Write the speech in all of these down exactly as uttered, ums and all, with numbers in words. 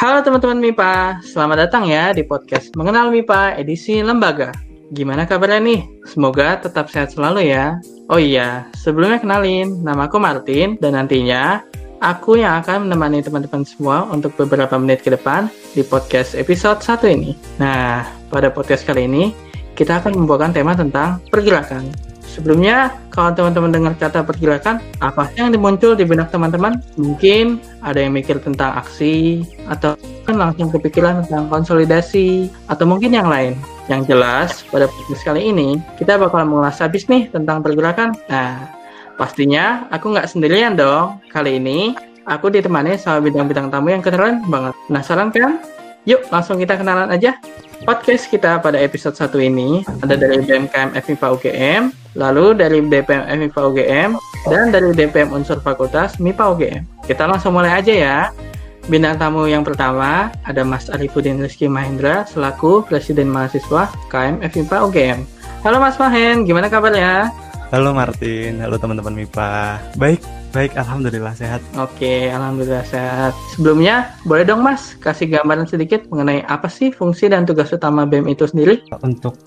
Halo teman-teman MIPA, selamat datang ya di podcast Mengenal MIPA edisi Lembaga. Gimana kabarnya nih? Semoga tetap sehat selalu ya. Oh iya, sebelumnya kenalin, nama aku Martin dan nantinya aku yang akan menemani teman-teman semua untuk beberapa menit ke depan di podcast episode satu ini. Nah, pada podcast kali ini kita akan membawakan tema tentang pergerakan. Sebelumnya, kalau teman-teman dengar kata pergerakan, apa sih yang muncul di benak teman-teman? Mungkin ada yang mikir tentang aksi, atau kan langsung kepikiran tentang konsolidasi, atau mungkin yang lain. Yang jelas, pada podcast kali ini, kita bakal mengulas habis nih tentang pergerakan. Nah, pastinya aku nggak sendirian dong. Kali ini, aku ditemani sama bidang-bidang tamu yang keren banget. Penasaran kan? Yuk, langsung kita kenalan aja. Podcast kita pada episode satu ini ada dari B M K M FMIPA U G M, lalu dari D P M FMIPA U G M, dan dari D P M Unsur Fakultas MIPA U G M. Kita langsung mulai aja ya. Bintang tamu yang pertama ada Mas Arifuddin Rizki Mahendra selaku Presiden Mahasiswa K M FMIPA U G M. Halo Mas Mahen, gimana kabarnya? Halo Martin, halo teman-teman MIPA. Baik. Baik, Alhamdulillah sehat. Oke, Alhamdulillah sehat. Sebelumnya, boleh dong Mas kasih gambaran sedikit mengenai apa sih fungsi dan tugas utama B E M itu sendiri? Untuk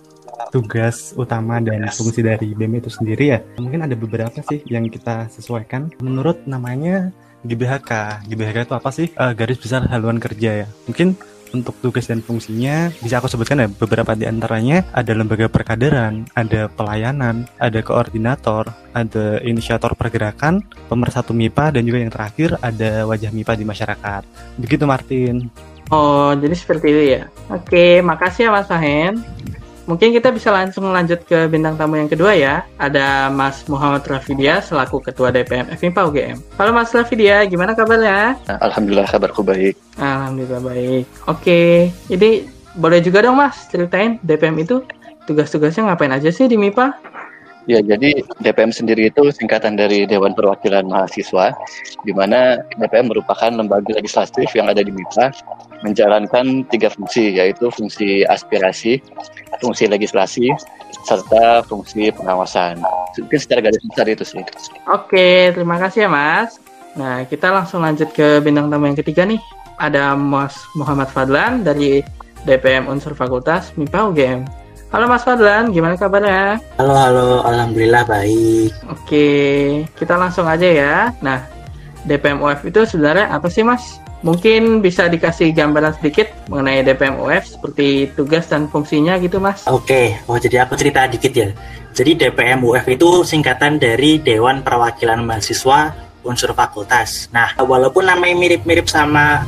tugas utama dan yes. fungsi dari B E M itu sendiri ya, mungkin ada beberapa sih yang kita sesuaikan. Menurut namanya G B H K. G B H K itu apa sih? Uh, garis besar haluan kerja ya. Mungkin untuk tugas dan fungsinya bisa aku sebutkan ya, beberapa di antaranya ada lembaga perkaderan, ada pelayanan, ada koordinator, ada inisiator pergerakan, pemersatu MIPA, dan juga yang terakhir ada wajah MIPA di masyarakat. Begitu Martin. Oh, jadi seperti itu ya. Oke, makasih ya Mas Sahen. Mungkin kita bisa langsung lanjut ke bintang tamu yang kedua ya. Ada Mas Muhammad Rafidia selaku Ketua D P M FMIPA U G M. Halo Mas Rafidia, gimana kabarnya? Alhamdulillah kabarku baik. Alhamdulillah baik. Oke, jadi boleh juga dong Mas ceritain D P M itu tugas-tugasnya ngapain aja sih di MIPA? Ya, jadi D P M sendiri itu singkatan dari Dewan Perwakilan Mahasiswa, di mana D P M merupakan lembaga legislatif yang ada di MIPA, menjalankan tiga fungsi, yaitu fungsi aspirasi, fungsi legislasi, serta fungsi pengawasan. Mungkin secara garis besar itu sih. Oke, terima kasih ya Mas. Nah, kita langsung lanjut ke bintang tamu yang ketiga nih. Ada Mas Muhammad Fadlan dari D P M Unsur Fakultas MIPA U G M. Halo Mas Fadlan, gimana kabarnya? Halo, halo, Alhamdulillah baik. Oke, kita langsung aja ya. Nah, D P M U F itu sebenarnya apa sih Mas? Mungkin bisa dikasih gambaran sedikit mengenai D P M U F seperti tugas dan fungsinya gitu Mas. Oke, oh jadi aku cerita dikit ya. Jadi D P M U F itu singkatan dari Dewan Perwakilan Mahasiswa Unsur Fakultas. Nah, walaupun namanya mirip-mirip sama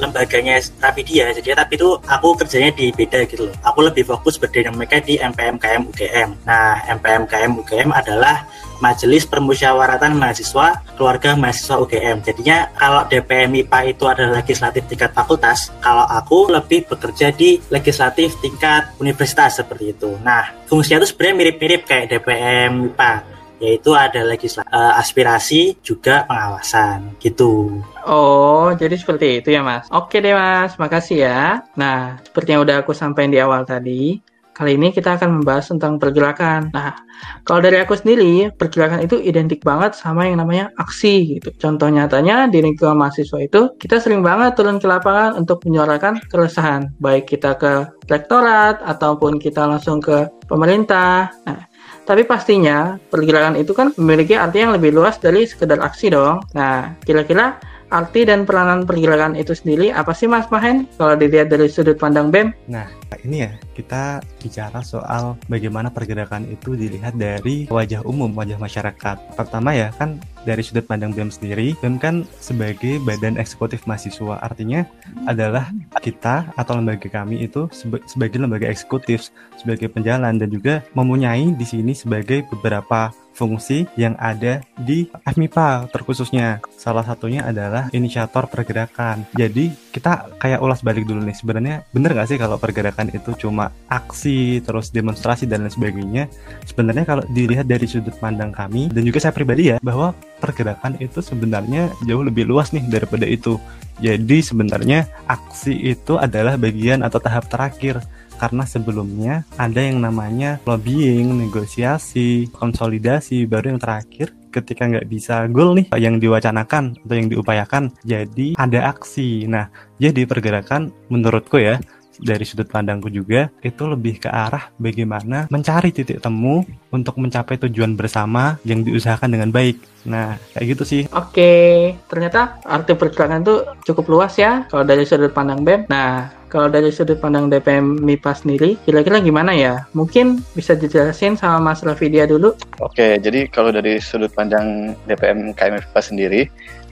lembaganya Rafidia, jadi tapi itu aku kerjanya di beda gitu loh. Aku lebih fokus berdinamika di M P M K M U G M. Nah, M P M K M U G M adalah Majelis Permusyawaratan Mahasiswa Keluarga Mahasiswa U G M. Jadinya kalau D P M MIPA itu adalah legislatif tingkat fakultas, kalau aku lebih bekerja di legislatif tingkat universitas seperti itu. Nah, fungsinya itu sebenarnya mirip-mirip kayak D P M MIPA, yaitu ada legislasi, uh, aspirasi, juga pengawasan, gitu. Oh, jadi seperti itu ya, Mas. Oke deh, Mas. Makasih ya. Nah, seperti yang udah aku sampaikan di awal tadi, kali ini kita akan membahas tentang pergerakan. Nah, kalau dari aku sendiri, pergerakan itu identik banget sama yang namanya aksi, gitu. Contoh nyatanya, di lingkungan mahasiswa itu, kita sering banget turun ke lapangan untuk menyuarakan keresahan. Baik kita ke rektorat, ataupun kita langsung ke pemerintah. Nah, tapi pastinya pergerakan itu kan memiliki arti yang lebih luas dari sekedar aksi dong. Nah, kira-kira arti dan peranan pergerakan itu sendiri apa sih Mas Mahen kalau dilihat dari sudut pandang B E M? Nah, ini ya kita bicara soal bagaimana pergerakan itu dilihat dari wajah umum, wajah masyarakat. Pertama ya kan dari sudut pandang B E M sendiri, B E M kan sebagai badan eksekutif mahasiswa, artinya adalah kita atau lembaga kami itu sebagai lembaga eksekutif, sebagai penjalan, dan juga mempunyai di sini sebagai beberapa fungsi yang ada di FMIPA terkhususnya. Salah satunya adalah inisiator pergerakan. Jadi kita kayak ulas balik dulu nih, sebenarnya bener gak sih kalau pergerakan itu cuma aksi, terus demonstrasi dan lain sebagainya? Sebenarnya kalau dilihat dari sudut pandang kami dan juga saya pribadi ya, bahwa pergerakan itu sebenarnya jauh lebih luas nih daripada itu. Jadi sebenarnya aksi itu adalah bagian atau tahap terakhir, karena sebelumnya ada yang namanya lobbying, negosiasi, konsolidasi, baru yang terakhir ketika nggak bisa goal nih yang diwacanakan atau yang diupayakan, jadi ada aksi. Nah, jadi pergerakan menurutku ya, dari sudut pandangku juga, itu lebih ke arah bagaimana mencari titik temu untuk mencapai tujuan bersama yang diusahakan dengan baik. Nah, kayak gitu sih. Oke, ternyata arti pergerakan itu cukup luas ya, kalau dari sudut pandang B E M. Nah, kalau dari sudut pandang D P M MIPA sendiri, kira-kira gimana ya? Mungkin bisa dijelasin sama Mas Rafidia dulu. Oke, jadi kalau dari sudut pandang D P M K M MIPA sendiri,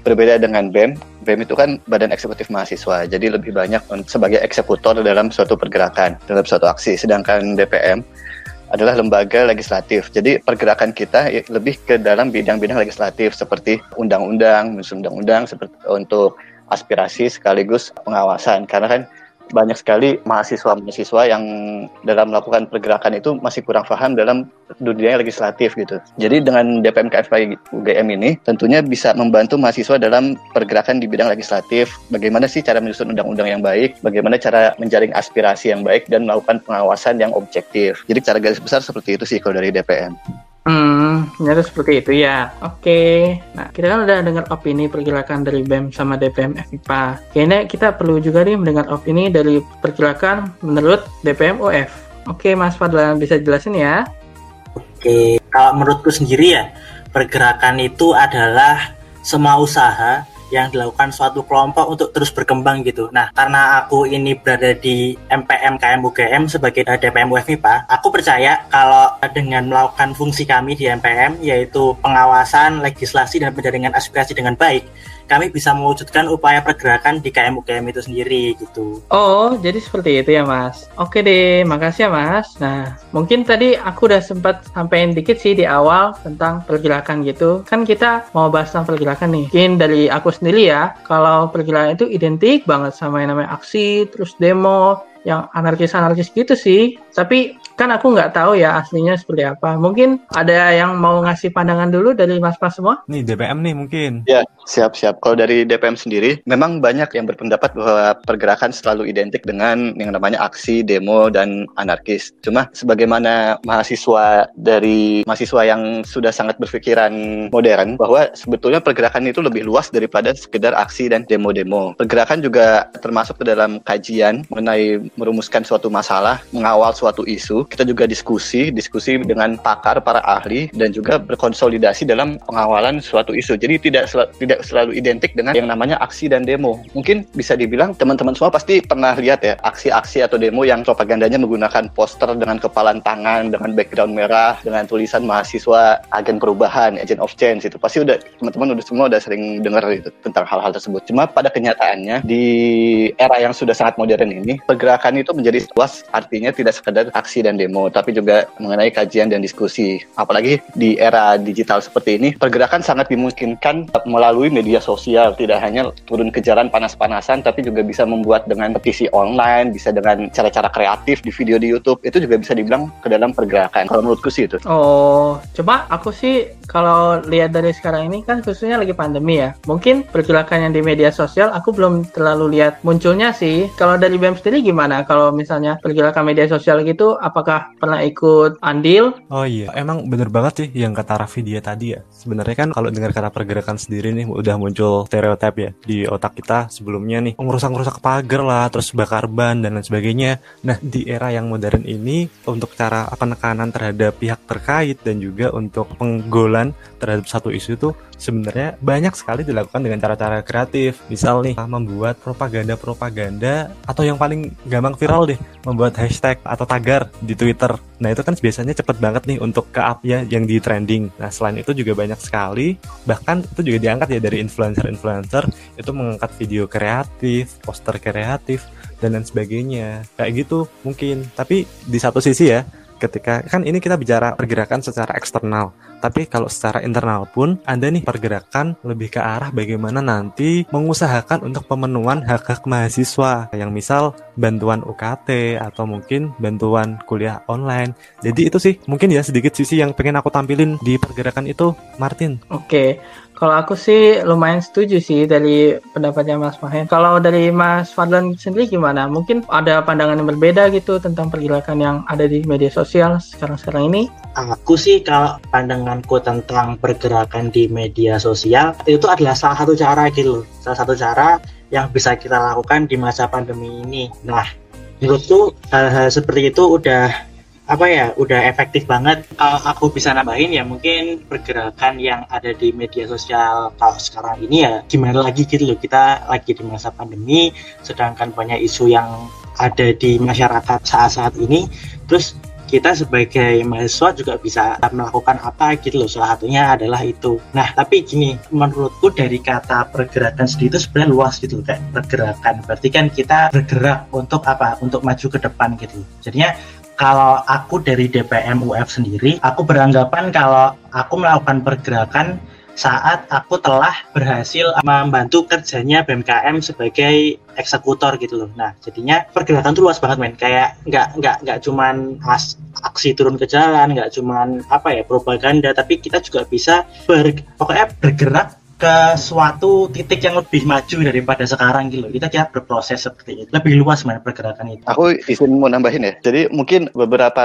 berbeda dengan B E M, B E M itu kan badan eksekutif mahasiswa, jadi lebih banyak sebagai eksekutor dalam suatu pergerakan, dalam suatu aksi. Sedangkan D P M adalah lembaga legislatif, jadi pergerakan kita lebih ke dalam bidang-bidang legislatif seperti undang-undang, menyusun undang-undang, seperti untuk aspirasi sekaligus pengawasan. Karena kan banyak sekali mahasiswa-mahasiswa yang dalam melakukan pergerakan itu masih kurang paham dalam dunia legislatif gitu. Jadi dengan D P M K M U G M ini tentunya bisa membantu mahasiswa dalam pergerakan di bidang legislatif. Bagaimana sih cara menyusun undang-undang yang baik, bagaimana cara menjaring aspirasi yang baik, dan melakukan pengawasan yang objektif. Jadi secara garis besar seperti itu sih kalau dari D P M. Hmm, ternyata seperti itu ya. Oke, nah kita kan udah dengar opini pergerakan dari B E M sama D P M F I P A. Kayaknya kita perlu juga nih mendengar opini dari pergerakan menurut D P M U F. Oke, Mas Fadlan bisa jelasin ya? Oke, kalau menurutku sendiri ya, pergerakan itu adalah semua usaha yang dilakukan suatu kelompok untuk terus berkembang gitu. Nah, karena aku ini berada di M P M K M U G M sebagai D P M U F M I P A, aku percaya kalau dengan melakukan fungsi kami di M P M, yaitu pengawasan, legislasi, dan penjaringan aspirasi dengan baik, kami bisa mewujudkan upaya pergerakan di K M U G M itu sendiri gitu. Oh, jadi seperti itu ya Mas. Oke deh, makasih ya Mas. Nah, mungkin tadi aku udah sempat sampein dikit sih di awal tentang pergerakan gitu. Kan kita mau bahas tentang pergerakan nih. Mungkin dari aku sendiri ya, kalau pergerakan itu identik banget sama yang namanya aksi, terus demo, yang anarkis-anarkis gitu sih. Tapi kan aku nggak tahu ya aslinya seperti apa. Mungkin ada yang mau ngasih pandangan dulu dari mas-mas semua? Nih D P M nih mungkin. Ya, siap-siap. Kalau dari D P M sendiri, memang banyak yang berpendapat bahwa pergerakan selalu identik dengan yang namanya aksi, demo, dan anarkis. Cuma sebagaimana mahasiswa dari mahasiswa yang sudah sangat berpikiran modern, bahwa sebetulnya pergerakan itu lebih luas daripada sekedar aksi dan demo-demo. Pergerakan juga termasuk ke dalam kajian mengenai merumuskan suatu masalah, mengawal suatu isu. Kita juga diskusi, diskusi dengan pakar, para ahli, dan juga berkonsolidasi dalam pengawalan suatu isu. Jadi tidak sel- tidak selalu identik dengan yang namanya aksi dan demo. Mungkin bisa dibilang teman-teman semua pasti pernah lihat ya, aksi-aksi atau demo yang propagandanya menggunakan poster dengan kepalan tangan, dengan background merah, dengan tulisan mahasiswa agen perubahan, agent of change. Itu pasti udah teman-teman udah semua udah sering dengar itu, tentang hal-hal tersebut. Cuma pada kenyataannya di era yang sudah sangat modern ini, pergerakan itu menjadi luas, artinya tidak sekedar aksi dan demo, tapi juga mengenai kajian dan diskusi. Apalagi di era digital seperti ini, pergerakan sangat dimungkinkan melalui media sosial, tidak hanya turun ke jalan panas-panasan, tapi juga bisa membuat dengan petisi online, bisa dengan cara-cara kreatif di video di YouTube, itu juga bisa dibilang ke dalam pergerakan. Kalau menurutku sih itu. Oh, coba aku sih kalau lihat dari sekarang ini kan khususnya lagi pandemi ya, mungkin pergerakan yang di media sosial aku belum terlalu lihat munculnya sih. Kalau dari B E M sendiri gimana? Kalau misalnya pergerakan media sosial gitu, apakah pernah ikut andil? Oh iya, emang bener banget sih yang kata Rafidia tadi ya. Sebenarnya kan kalau dengar kata pergerakan sendiri nih udah muncul stereotip ya di otak kita sebelumnya nih, ngerusak-ngerusak pagar lah, terus bakar ban dan lain sebagainya. Nah di era yang modern ini, untuk cara penekanan terhadap pihak terkait dan juga untuk penggolan terhadap satu isu itu sebenarnya banyak sekali dilakukan dengan cara-cara kreatif. Misal nih, membuat propaganda-propaganda, atau yang paling gampang viral deh, membuat hashtag atau tagar di Twitter. Nah itu kan biasanya cepet banget nih untuk ke up ya, yang di trending. Nah selain itu juga banyak sekali, bahkan itu juga diangkat ya dari influencer-influencer, itu mengangkat video kreatif, poster kreatif, dan lain sebagainya. Kayak gitu mungkin. Tapi di satu sisi ya, ketika kan ini kita bicara pergerakan secara eksternal, tapi kalau secara internal pun ada nih pergerakan lebih ke arah bagaimana nanti mengusahakan untuk pemenuhan hak-hak mahasiswa, yang misal bantuan U K T atau mungkin bantuan kuliah online. Jadi itu sih mungkin ya sedikit sisi yang pengen aku tampilin di pergerakan itu, Martin. Oke, kalau aku sih lumayan setuju sih dari pendapatnya Mas Mahen. Kalau dari Mas Fadlan sendiri gimana? Mungkin ada pandangan yang berbeda gitu tentang pergerakan yang ada di media sosial sekarang-sekarang ini? Aku sih kalau pandangan pandanganku tentang pergerakan di media sosial itu adalah salah satu cara gitu, salah satu cara yang bisa kita lakukan di masa pandemi ini. Nah, menurutku hal-hal seperti itu udah apa ya, udah efektif banget. Kalau aku bisa nambahin ya mungkin pergerakan yang ada di media sosial kalau sekarang ini ya gimana lagi gitu loh, kita lagi di masa pandemi, sedangkan banyak isu yang ada di masyarakat saat-saat ini. Terus kita sebagai mahasiswa juga bisa melakukan apa gitu loh, salah satunya adalah itu. Nah tapi gini, menurutku dari kata pergerakan sendiri itu sebenarnya luas gitu loh, kayak pergerakan berarti kan kita bergerak untuk apa, untuk maju ke depan gitu. Jadinya kalau aku dari D P M U F sendiri, aku beranggapan kalau aku melakukan pergerakan saat aku telah berhasil membantu kerjanya B M K M sebagai eksekutor gitu loh. Nah, jadinya pergerakan tuh luas banget men. Kayak nggak nggak nggak cuman as, aksi turun ke jalan, nggak cuman apa ya propaganda, tapi kita juga bisa ber, pokoknya bergerak ke suatu titik yang lebih maju daripada sekarang gitu. Kita kita berproses seperti itu. Lebih luas mana pergerakan itu. Aku izin mau nambahin ya. Jadi mungkin beberapa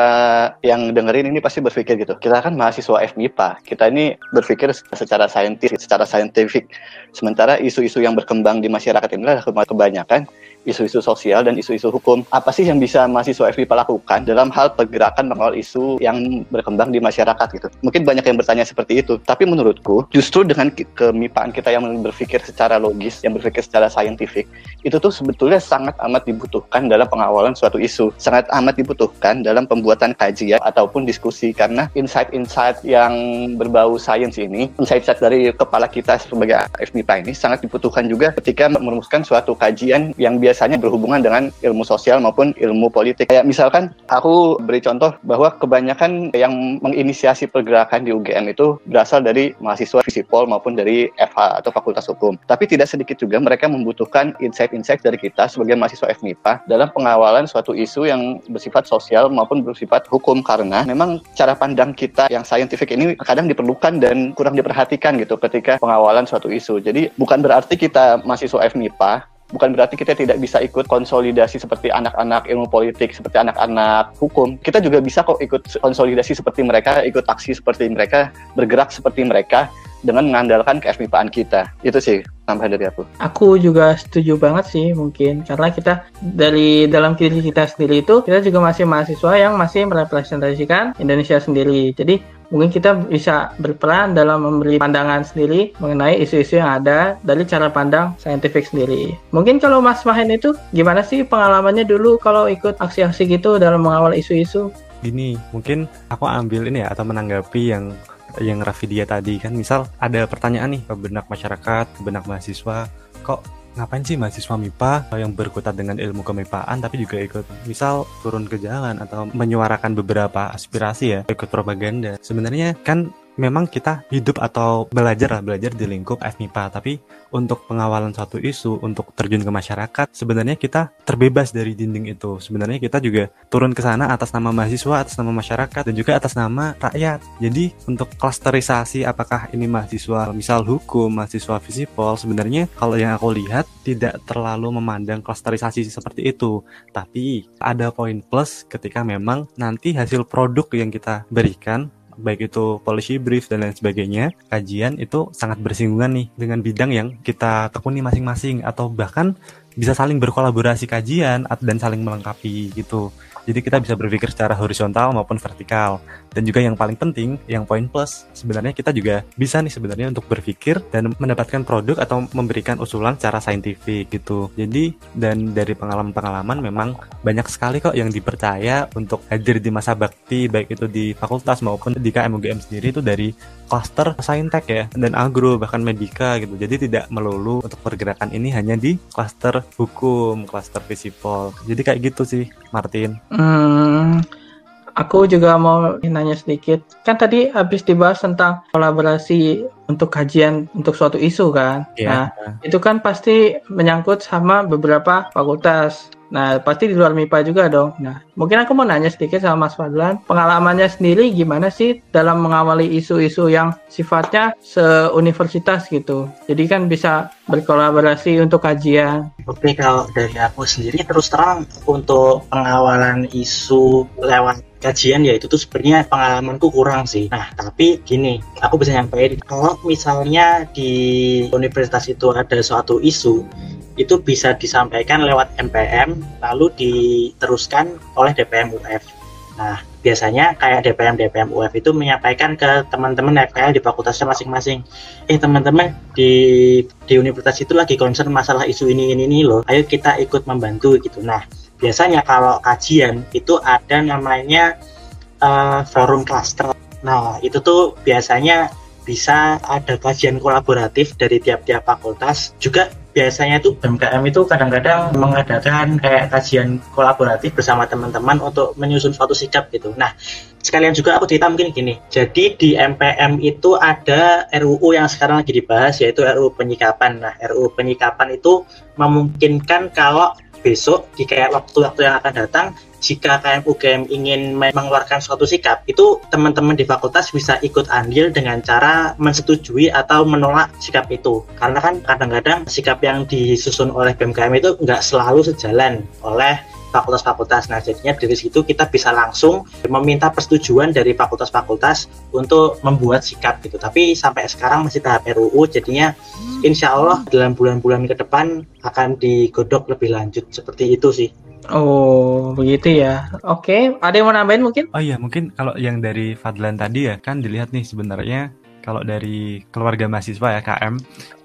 yang dengerin ini pasti berpikir gitu. Kita kan mahasiswa F M I P A. Kita ini berpikir secara saintis, secara saintifik. Sementara isu-isu yang berkembang di masyarakat ini adalah kebanyakan isu-isu sosial dan isu-isu hukum. Apa sih yang bisa mahasiswa F M I P A lakukan dalam hal pergerakan mengawal isu yang berkembang di masyarakat gitu? Mungkin banyak yang bertanya seperti itu, tapi menurutku justru dengan kemipaan kita yang berpikir secara logis, yang berpikir secara saintifik, itu tuh sebetulnya sangat amat dibutuhkan dalam pengawalan suatu isu, sangat amat dibutuhkan dalam pembuatan kajian ataupun diskusi, karena insight-insight yang berbau sains ini, insight-insight dari kepala kita sebagai F M I P A ini sangat dibutuhkan juga ketika merumuskan suatu kajian yang biasa biasanya berhubungan dengan ilmu sosial maupun ilmu politik. Kayak misalkan aku beri contoh bahwa kebanyakan yang menginisiasi pergerakan di U G M itu berasal dari mahasiswa Fisipol maupun dari F H atau Fakultas Hukum. Tapi tidak sedikit juga mereka membutuhkan insight-insight dari kita sebagai mahasiswa F M I P A dalam pengawalan suatu isu yang bersifat sosial maupun bersifat hukum, karena memang cara pandang kita yang saintifik ini kadang diperlukan dan kurang diperhatikan gitu ketika pengawalan suatu isu. Jadi bukan berarti kita mahasiswa F M I P A bukan berarti kita tidak bisa ikut konsolidasi seperti anak-anak ilmu politik, seperti anak-anak hukum. Kita juga bisa kok ikut konsolidasi seperti mereka, ikut aksi seperti mereka, bergerak seperti mereka dengan mengandalkan ke-F M I P A-an kita. Itu sih tambahan dari aku. Aku juga setuju banget sih mungkin, karena kita dari dalam diri kita sendiri itu, kita juga masih mahasiswa yang masih merepresentasikan Indonesia sendiri. Jadi mungkin kita bisa berperan dalam memberi pandangan sendiri mengenai isu-isu yang ada dari cara pandang saintifik sendiri. Mungkin kalau Mas Mahen itu gimana sih pengalamannya dulu kalau ikut aksi-aksi gitu dalam mengawal isu-isu? Gini, mungkin aku ambil ini ya, atau menanggapi yang yang Rafidia tadi kan, misal ada pertanyaan nih ke benak masyarakat, ke benak mahasiswa, kok ngapain sih mahasiswa M I P A yang berkutat dengan ilmu kemipaan tapi juga ikut misal turun ke jalan atau menyuarakan beberapa aspirasi ya, ikut propaganda. Sebenarnya kan memang kita hidup atau belajar lah, belajar di lingkup F M I P A, tapi untuk pengawalan suatu isu, untuk terjun ke masyarakat, sebenarnya kita terbebas dari dinding itu. Sebenarnya kita juga turun ke sana atas nama mahasiswa, atas nama masyarakat, dan juga atas nama rakyat. Jadi untuk klasterisasi apakah ini mahasiswa misal hukum, mahasiswa Fisipol, sebenarnya kalau yang aku lihat tidak terlalu memandang klasterisasi seperti itu. Tapi ada poin plus ketika memang nanti hasil produk yang kita berikan, baik itu policy brief dan lain sebagainya, kajian itu sangat bersinggungan nih dengan bidang yang kita tekuni masing-masing, atau bahkan bisa saling berkolaborasi kajian dan saling melengkapi gitu. Jadi kita bisa berpikir secara horizontal maupun vertikal. Dan juga yang paling penting, yang poin plus, sebenarnya kita juga bisa nih sebenarnya untuk berpikir dan mendapatkan produk atau memberikan usulan secara saintifik gitu. Jadi dan dari pengalaman-pengalaman memang banyak sekali kok yang dipercaya untuk hadir di masa bakti, baik itu di fakultas maupun di K M U G M sendiri itu dari klaster saintek ya, dan agro, bahkan medika gitu. Jadi tidak melulu untuk pergerakan ini hanya di klaster hukum, klaster visipol. Jadi kayak gitu sih, Martin. Hmm, aku juga mau nanya sedikit. Kan tadi habis dibahas tentang kolaborasi untuk kajian untuk suatu isu kan. Yeah. Nah, itu kan pasti menyangkut sama beberapa fakultas. Nah, pasti di luar M I P A juga dong. Nah, mungkin aku mau nanya sedikit sama Mas Fadlan. Pengalamannya sendiri gimana sih dalam mengawali isu-isu yang sifatnya seuniversitas gitu. Jadi kan bisa berkolaborasi untuk kajian. Oke, kalau dari aku sendiri terus terang untuk pengawalan isu lewat kajian ya itu tuh sebenarnya pengalamanku kurang sih. Nah tapi gini, aku bisa nyampein kalau misalnya di universitas itu ada suatu isu, itu bisa disampaikan lewat M P M lalu diteruskan oleh D P M U F. Nah biasanya kayak D P M D P M U F itu menyampaikan ke teman-teman F K L di fakultasnya masing-masing. Eh teman-teman di di universitas itu lagi concern masalah isu ini ini ini loh. Ayo kita ikut membantu gitu. Nah biasanya kalau kajian itu ada namanya uh, forum cluster. Nah itu tuh biasanya bisa ada kajian kolaboratif dari tiap-tiap fakultas. Juga biasanya tuh B M K M itu kadang-kadang mengadakan kayak kajian kolaboratif bersama teman-teman untuk menyusun suatu sikap gitu. Nah, sekalian juga aku cerita mungkin gini. Jadi di M P M itu ada R U U yang sekarang lagi dibahas, yaitu R U U Penyikapan. Nah, R U U Penyikapan itu memungkinkan kalau besok di kayak waktu-waktu yang akan datang, jika K M U G M ingin mengeluarkan suatu sikap, itu teman-teman di fakultas bisa ikut andil dengan cara menyetujui atau menolak sikap itu. Karena kan kadang-kadang sikap yang disusun oleh B M K M itu nggak selalu sejalan oleh fakultas-fakultas. Nah, jadinya dari situ kita bisa langsung meminta persetujuan dari fakultas-fakultas untuk membuat sikap gitu. Tapi sampai sekarang masih tahap R U U, jadinya insya Allah dalam bulan-bulan ke depan akan digodok lebih lanjut. Seperti itu sih. Oh begitu ya. Oke, ada yang mau nambahin mungkin? Oh iya, mungkin kalau yang dari Fadlan tadi ya, kan dilihat nih sebenarnya kalau dari keluarga mahasiswa ya K M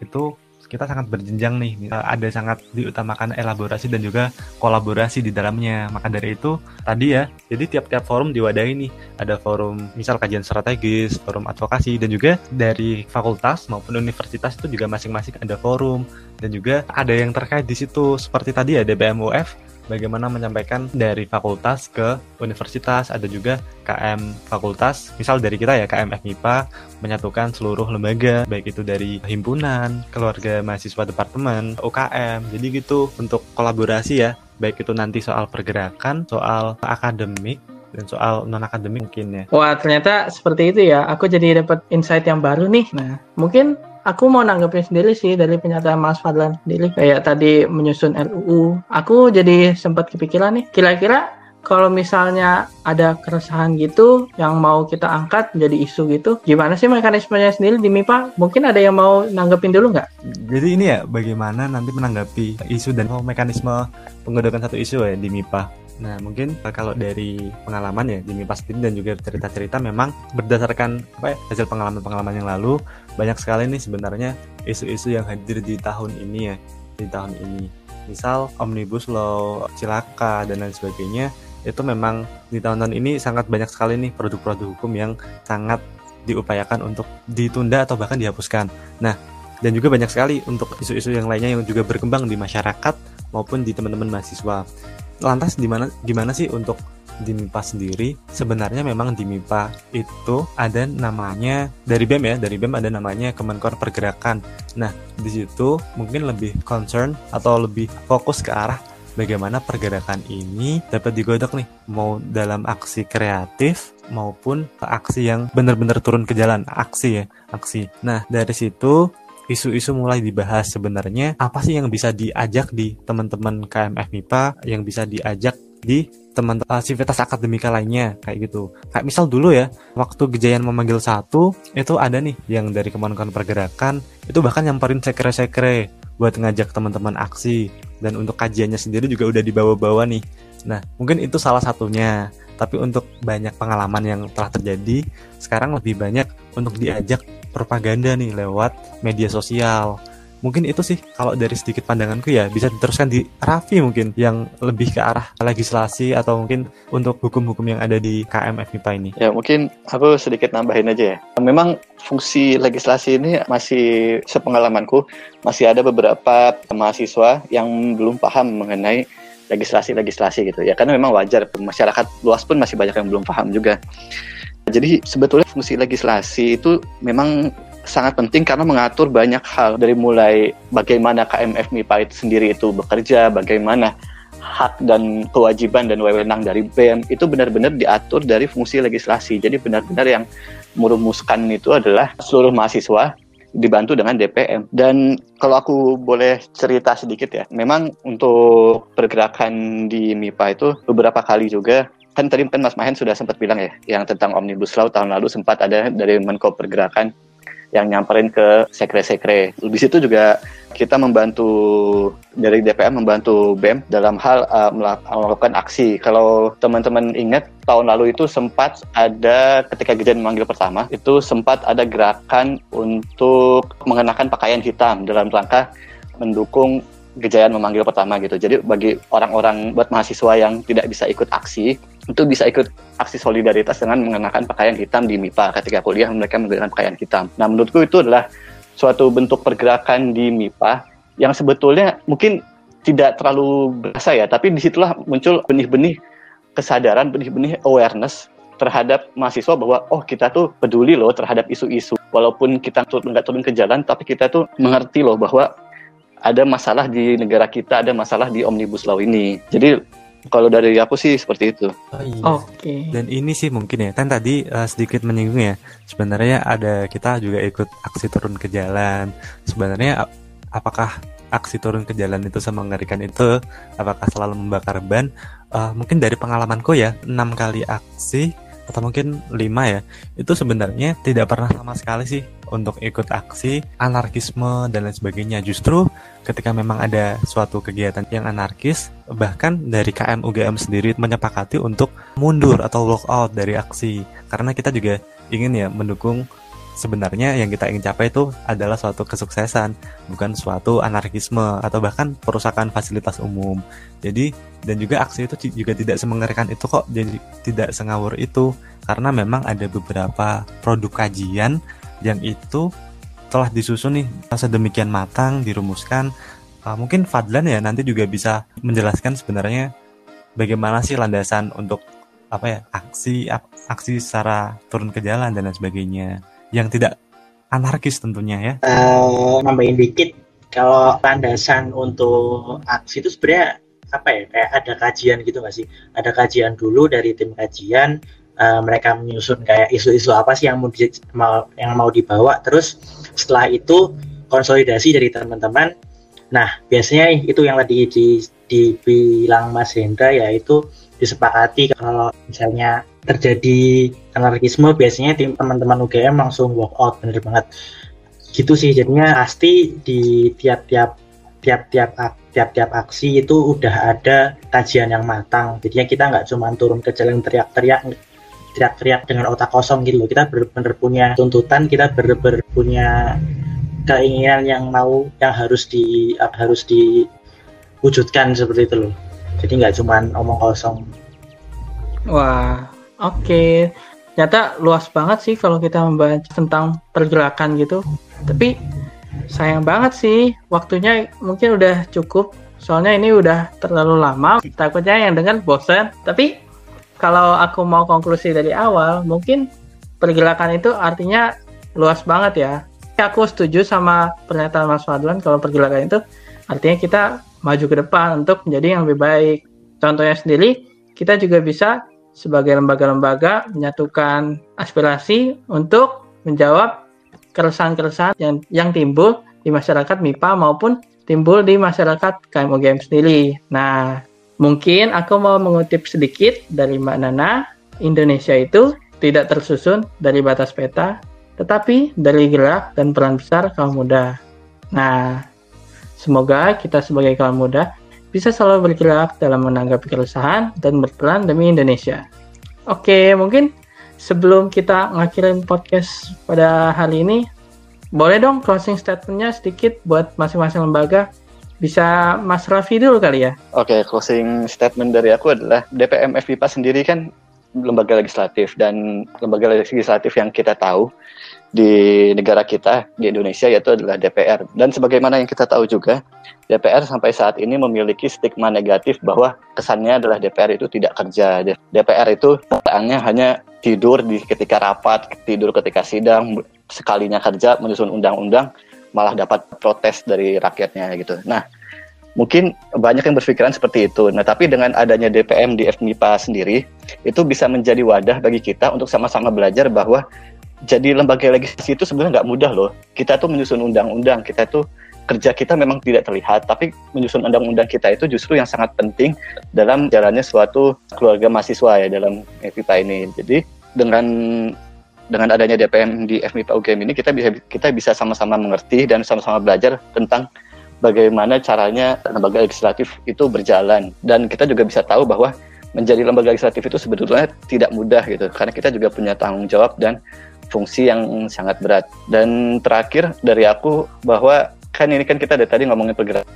itu kita sangat berjenjang nih, ada sangat diutamakan elaborasi dan juga kolaborasi di dalamnya. Maka dari itu tadi ya, jadi tiap-tiap forum diwadahi nih, ada forum misal kajian strategis, forum advokasi, dan juga dari fakultas maupun universitas itu juga masing-masing ada forum, dan juga ada yang terkait di situ seperti tadi ya D P M U F, bagaimana menyampaikan dari fakultas ke universitas, ada juga K M fakultas, misal dari kita ya K M F M I P A, menyatukan seluruh lembaga, baik itu dari himpunan, keluarga mahasiswa departemen, U K M, jadi gitu untuk kolaborasi ya, baik itu nanti soal pergerakan, soal akademik, dan soal non-akademik mungkin ya. Wah ternyata seperti itu ya, aku jadi dapat insight yang baru nih. Nah mungkin aku mau nanggepin sendiri sih dari pernyataan Mas Fadlan sendiri. Kayak tadi menyusun R U U, aku jadi sempat kepikiran nih, kira-kira kalau misalnya ada keresahan gitu yang mau kita angkat menjadi isu gitu, gimana sih mekanismenya sendiri di M I P A? Mungkin ada yang mau nanggepin dulu nggak? Jadi ini ya bagaimana nanti menanggapi isu dan mekanisme penggodokan satu isu ya di M I P A. Nah mungkin kalau dari pengalaman ya di M I P A sendiri dan juga cerita-cerita, memang berdasarkan apa ya, hasil pengalaman-pengalaman yang lalu banyak sekali nih sebenarnya isu-isu yang hadir di tahun ini ya, di tahun ini misal Omnibus Law, Cilaka dan lain sebagainya, itu memang di tahun-tahun ini sangat banyak sekali nih produk-produk hukum yang sangat diupayakan untuk ditunda atau bahkan dihapuskan. Nah dan juga banyak sekali untuk isu-isu yang lainnya yang juga berkembang di masyarakat maupun di teman-teman mahasiswa. Lantas dimana, gimana sih untuk di M I P A sendiri? Sebenarnya memang di M I P A itu ada namanya dari B E M ya, dari B E M ada namanya Kemenko Pergerakan. Nah di situ mungkin lebih concern atau lebih fokus ke arah bagaimana pergerakan ini dapat digodok nih, mau dalam aksi kreatif maupun aksi yang benar-benar turun ke jalan, aksi ya, aksi. Nah dari situ isu-isu mulai dibahas sebenarnya apa sih yang bisa diajak di teman-teman K M F M I P A, yang bisa diajak di teman aktivitas akademika lainnya kayak gitu. Kayak misal dulu ya waktu Gejayan Memanggil satu itu ada nih yang dari Kemenko Pergerakan itu bahkan nyamperin sekre-sekre buat ngajak teman-teman aksi, dan untuk kajiannya sendiri juga udah dibawa-bawa nih. Nah mungkin itu salah satunya, tapi untuk banyak pengalaman yang telah terjadi sekarang lebih banyak untuk diajak propaganda nih lewat media sosial. Mungkin itu sih kalau dari sedikit pandanganku ya, bisa diteruskan di Raffi mungkin yang lebih ke arah legislasi atau mungkin untuk hukum-hukum yang ada di K M F M I P A ini. Ya mungkin aku sedikit nambahin aja ya. Memang fungsi legislasi ini masih sepengalamanku masih ada beberapa mahasiswa yang belum paham mengenai legislasi-legislasi gitu ya, karena memang wajar masyarakat luas pun masih banyak yang belum paham juga. Jadi sebetulnya fungsi legislasi itu memang sangat penting karena mengatur banyak hal, dari mulai bagaimana K M F M I P A itu sendiri itu bekerja, bagaimana hak dan kewajiban dan wewenang dari B E M itu benar-benar diatur dari fungsi legislasi. Jadi benar-benar yang merumuskan itu adalah seluruh mahasiswa dibantu dengan D P M. Dan kalau aku boleh cerita sedikit ya, memang untuk pergerakan di M I P A itu beberapa kali juga kan tadi kan Mas Mahen sudah sempat bilang ya, yang tentang Omnibus Law tahun lalu sempat ada dari Menko Pergerakan yang nyamperin ke sekre-sekre. Di situ juga kita membantu dari D P M membantu B E M dalam hal uh, melakukan aksi. Kalau teman-teman ingat tahun lalu itu sempat ada ketika Gejayan Memanggil pertama itu sempat ada gerakan untuk mengenakan pakaian hitam dalam rangka mendukung Gejayan Memanggil pertama gitu. Jadi bagi orang-orang, buat mahasiswa yang tidak bisa ikut aksi, itu bisa ikut aksi solidaritas dengan mengenakan pakaian hitam di MIPA. Ketika kuliah mereka menggunakan pakaian hitam. Nah, menurutku itu adalah suatu bentuk pergerakan di MIPA yang sebetulnya mungkin tidak terlalu berasa ya, tapi disitulah muncul benih-benih kesadaran, benih-benih awareness terhadap mahasiswa bahwa oh kita tuh peduli loh terhadap isu-isu. Walaupun kita nggak turun ke jalan, tapi kita tuh mengerti loh bahwa ada masalah di negara kita, ada masalah di Omnibus Law ini. Jadi kalau dari aku sih seperti itu. Oh, iya. Oke. Okay. Dan ini sih mungkin ya, kan tadi uh, sedikit menyinggung ya. Sebenarnya ada kita juga ikut aksi turun ke jalan. Sebenarnya ap- apakah aksi turun ke jalan itu semengerikan itu? Apakah selalu membakar ban? Uh, mungkin dari pengalamanku ya, enam kali aksi atau mungkin lima ya. Itu sebenarnya tidak pernah sama sekali sih untuk ikut aksi anarkisme dan lain sebagainya. Justru ketika memang ada suatu kegiatan yang anarkis, bahkan dari K M U G M sendiri menyepakati untuk mundur atau walkout dari aksi. Karena kita juga ingin ya mendukung, sebenarnya yang kita ingin capai itu adalah suatu kesuksesan, bukan suatu anarkisme atau bahkan perusakan fasilitas umum. Jadi, dan juga aksi itu juga tidak semengerikan itu kok, jadi tidak sengawur itu, karena memang ada beberapa produk kajian yang itu telah disusun nih sedemikian matang, dirumuskan. Mungkin Fadlan ya nanti juga bisa menjelaskan sebenarnya bagaimana sih landasan untuk apa ya aksi aksi secara turun ke jalan dan lain sebagainya. Yang tidak anarkis tentunya ya. Uh, nambahin dikit, kalau landasan untuk aksi itu sebenarnya apa ya? Kayak ada kajian gitu nggak sih? Ada kajian dulu dari tim kajian, uh, mereka menyusun kayak isu-isu apa sih yang mau, di, mau yang mau dibawa. Terus setelah itu konsolidasi dari teman-teman. Nah biasanya itu yang tadi di, dibilang Mas Hendra, yaitu disepakati kalau misalnya terjadi anarkisme biasanya tim teman-teman U G M langsung walk out. Bener banget gitu sih, jadinya pasti di tiap-tiap tiap-tiap tiap-tiap aksi itu udah ada kajian yang matang, jadinya kita nggak cuma turun ke jalan teriak-teriak teriak-teriak dengan otak kosong gitu loh. Kita bener-bener punya tuntutan, kita bener-bener punya keinginan yang mau yang harus di harus diwujudkan seperti itu loh, jadi nggak cuma omong kosong. Wah, oke, okay. Ternyata luas banget sih kalau kita membahas tentang pergerakan gitu. Tapi sayang banget sih, waktunya mungkin udah cukup. Soalnya ini udah terlalu lama, takutnya yang dengar bosan. Tapi kalau aku mau konklusi dari awal, mungkin pergerakan itu artinya luas banget ya. Aku setuju sama pernyataan Mas Fadlan kalau pergerakan itu artinya kita maju ke depan untuk menjadi yang lebih baik. Contohnya sendiri, kita juga bisa sebagai lembaga-lembaga menyatukan aspirasi untuk menjawab keresahan-keresahan yang, yang timbul di masyarakat MIPA maupun timbul di masyarakat K M U G M sendiri. Nah, mungkin aku mau mengutip sedikit dari Mbak Nana, Indonesia itu tidak tersusun dari batas peta, tetapi dari gerak dan peran besar kaum muda. Nah, semoga kita sebagai kaum muda bisa selalu bergerak dalam menanggapi keresahan dan berperan demi Indonesia. Oke, mungkin sebelum kita ngakhirin podcast pada hari ini, boleh dong closing statement-nya sedikit buat masing-masing lembaga. Bisa Mas Raffi dulu kali ya? Oke, closing statement dari aku adalah D P M F M I P A sendiri kan lembaga legislatif, dan lembaga legislatif yang kita tahu di negara kita, di Indonesia, yaitu adalah D P R. Dan sebagaimana yang kita tahu juga, D P R sampai saat ini memiliki stigma negatif bahwa kesannya adalah D P R itu tidak kerja. D P R itu kerjaannya hanya tidur di ketika rapat, tidur ketika sidang, sekalinya kerja menyusun undang-undang, malah dapat protes dari rakyatnya gitu. Nah, mungkin banyak yang berpikiran seperti itu. Nah, tapi dengan adanya D P M di F M I P A sendiri, itu bisa menjadi wadah bagi kita untuk sama-sama belajar bahwa jadi lembaga legislasi itu sebenarnya nggak mudah loh. Kita tuh menyusun undang-undang, kita tuh kerja kita memang tidak terlihat, tapi menyusun undang-undang kita itu justru yang sangat penting dalam jalannya suatu keluarga mahasiswa ya dalam M I P A ini. Jadi dengan dengan adanya D P M di M I P A U G M ini kita bisa kita bisa sama-sama mengerti dan sama-sama belajar tentang bagaimana caranya lembaga legislatif itu berjalan, dan kita juga bisa tahu bahwa menjadi lembaga legislatif itu sebetulnya tidak mudah gitu, karena kita juga punya tanggung jawab dan fungsi yang sangat berat. Dan terakhir dari aku bahwa kan ini kan kita dari tadi ngomongin pergerakan.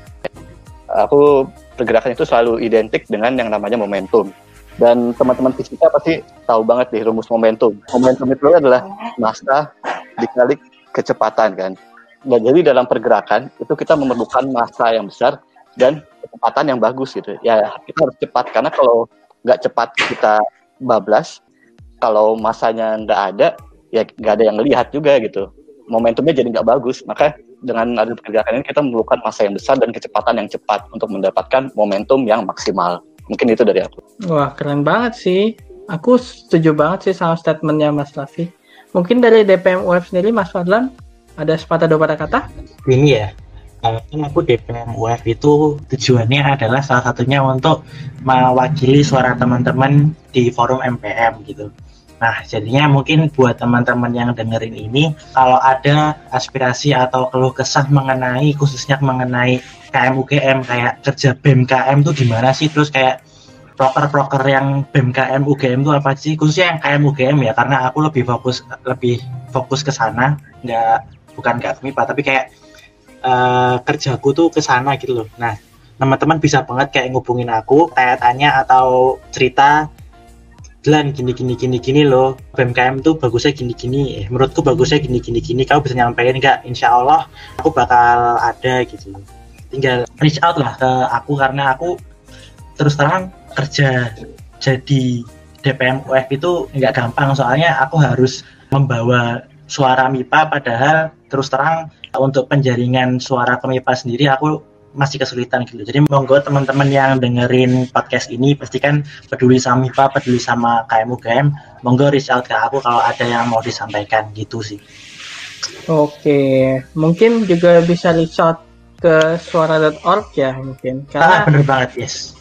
Aku pergerakan itu selalu identik dengan yang namanya momentum. Dan teman-teman fisika pasti tahu banget nih rumus momentum. Momentum itu adalah massa dikali kecepatan kan. Nah, jadi dalam pergerakan itu kita memerlukan massa yang besar dan kecepatan yang bagus gitu. Ya kita harus cepat, karena kalau nggak cepat kita bablas. Kalau massanya nggak ada, ya nggak ada yang lihat juga gitu. Momentumnya jadi nggak bagus, maka dengan ada pergerakan ini kita memerlukan massa yang besar dan kecepatan yang cepat untuk mendapatkan momentum yang maksimal. Mungkin itu dari aku. Wah, keren banget sih. Aku setuju banget sih sama statementnya Mas Raffi. Mungkin dari D P M U F sendiri, Mas Fadlan, ada sepatah dua patah kata? Ini ya, kalau aku D P M U F itu tujuannya adalah salah satunya untuk mewakili suara teman-teman di forum M P M gitu. Nah, jadinya mungkin buat teman-teman yang dengerin ini, kalau ada aspirasi atau keluh kesah mengenai, khususnya mengenai K M U G M, kayak kerja B M K M itu gimana sih, terus kayak proker-proker yang B M K M U G M itu apa sih, khususnya yang K M U G M ya, karena aku lebih fokus lebih fokus ke sana, nggak, bukan nggak M I P A, tapi kayak uh, kerjaku tuh ke sana gitu loh. Nah, teman-teman bisa banget kayak ngubungin aku, tanya-tanya atau cerita, Glenn, gini gini gini gini loh, B M K M tuh bagusnya gini gini, eh, menurutku bagusnya gini gini gini, kau bisa nyampein nggak? Insya Allah aku bakal ada gitu. Tinggal reach out lah ke aku, karena aku terus terang kerja jadi D P M U F itu nggak gampang, soalnya aku harus membawa suara M I P A, padahal terus terang untuk penjaringan suara ke M I P A sendiri aku masih kesulitan gitu. Jadi monggo teman-teman yang dengerin podcast ini pastikan peduli sama M I P A, peduli sama K M U G M, monggo reach out ke aku kalau ada yang mau disampaikan gitu sih. Oke, mungkin juga bisa reach out ke suara dot org ya mungkin. Karena ah, benar banget, yes.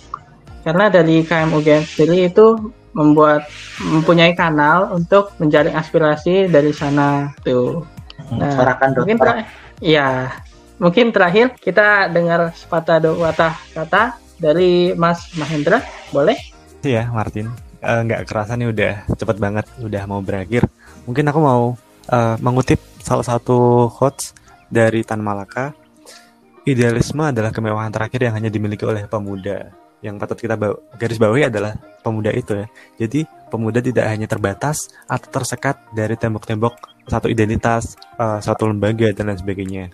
Karena dari K M U G M sendiri itu membuat mempunyai kanal untuk menjaring aspirasi dari sana tuh. Nah, suarakan dot org. Mungkin ter- ya. Mungkin terakhir kita dengar sepatah dua patah kata dari Mas Mahendra, boleh? Iya, Martin. E, nggak kerasa nih udah cepet banget, udah mau berakhir. Mungkin aku mau e, mengutip salah satu quotes dari Tan Malaka. Idealisme adalah kemewahan terakhir yang hanya dimiliki oleh pemuda. Yang patut kita baw- garis bawahi adalah pemuda itu ya. Jadi pemuda tidak hanya terbatas atau tersekat dari tembok-tembok satu identitas, e, satu lembaga, dan lain sebagainya.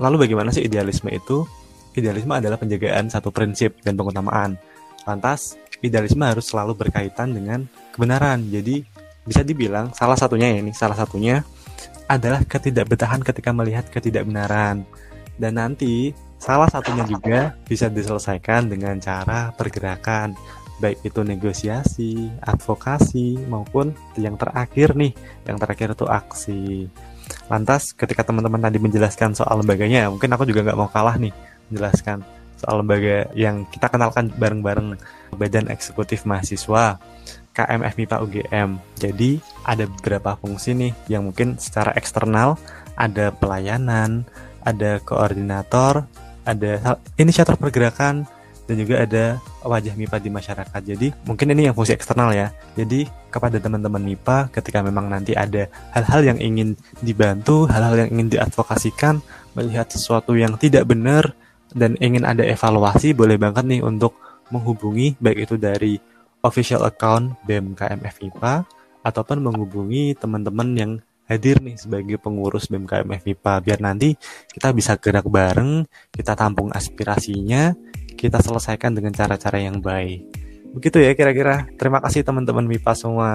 Lalu bagaimana sih idealisme itu? Idealisme adalah penjagaan satu prinsip dan pengutamaan. Lantas, idealisme harus selalu berkaitan dengan kebenaran. Jadi, bisa dibilang salah satunya ya ini, salah satunya adalah ketidakbetahan ketika melihat ketidakbenaran. Dan nanti, salah satunya juga bisa diselesaikan dengan cara pergerakan, baik itu negosiasi, advokasi, maupun yang terakhir nih, yang terakhir itu aksi. Lantas ketika teman-teman tadi menjelaskan soal lembaganya, mungkin aku juga nggak mau kalah nih menjelaskan soal lembaga yang kita kenalkan bareng-bareng, Badan Eksekutif Mahasiswa K M F M I P A U G M. Jadi ada beberapa fungsi nih yang mungkin secara eksternal ada pelayanan, ada koordinator, ada inisiator pergerakan, dan juga ada wajah M I P A di masyarakat. Jadi mungkin ini yang fungsi eksternal ya. Jadi kepada teman-teman M I P A, ketika memang nanti ada hal-hal yang ingin dibantu, hal-hal yang ingin diadvokasikan, melihat sesuatu yang tidak benar dan ingin ada evaluasi, boleh banget nih untuk menghubungi, baik itu dari official account B E M K M F M I P A ataupun menghubungi teman-teman yang hadir nih sebagai pengurus B M K M F M I P A, biar nanti kita bisa gerak bareng, kita tampung aspirasinya, kita selesaikan dengan cara-cara yang baik. Begitu ya kira-kira. Terima kasih teman-teman M I P A semua.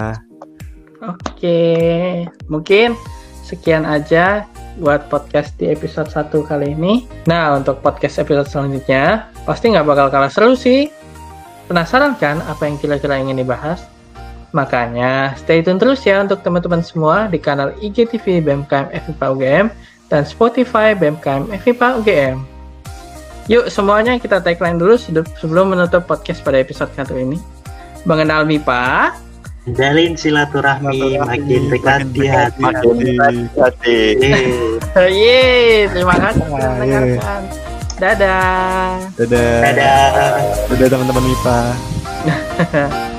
Oke, mungkin sekian aja buat podcast di episode satu kali ini. Nah, untuk podcast episode selanjutnya pasti nggak bakal kalah seru sih. Penasaran kan apa yang kira-kira ingin dibahas? Makanya stay tune terus ya untuk teman-teman semua di kanal I G T V B M K M F M I P A U G M dan Spotify B M K M F M I P A U G M. Yuk semuanya kita tagline dulu sebelum menutup podcast pada episode satu ini. Mengenal M I P A, jalin silaturahmi makin dekat di hati. Yeay, terima kasih sudah mendengarkan. Dadah. Dadah. Dadah. Dadah teman-teman M I P A.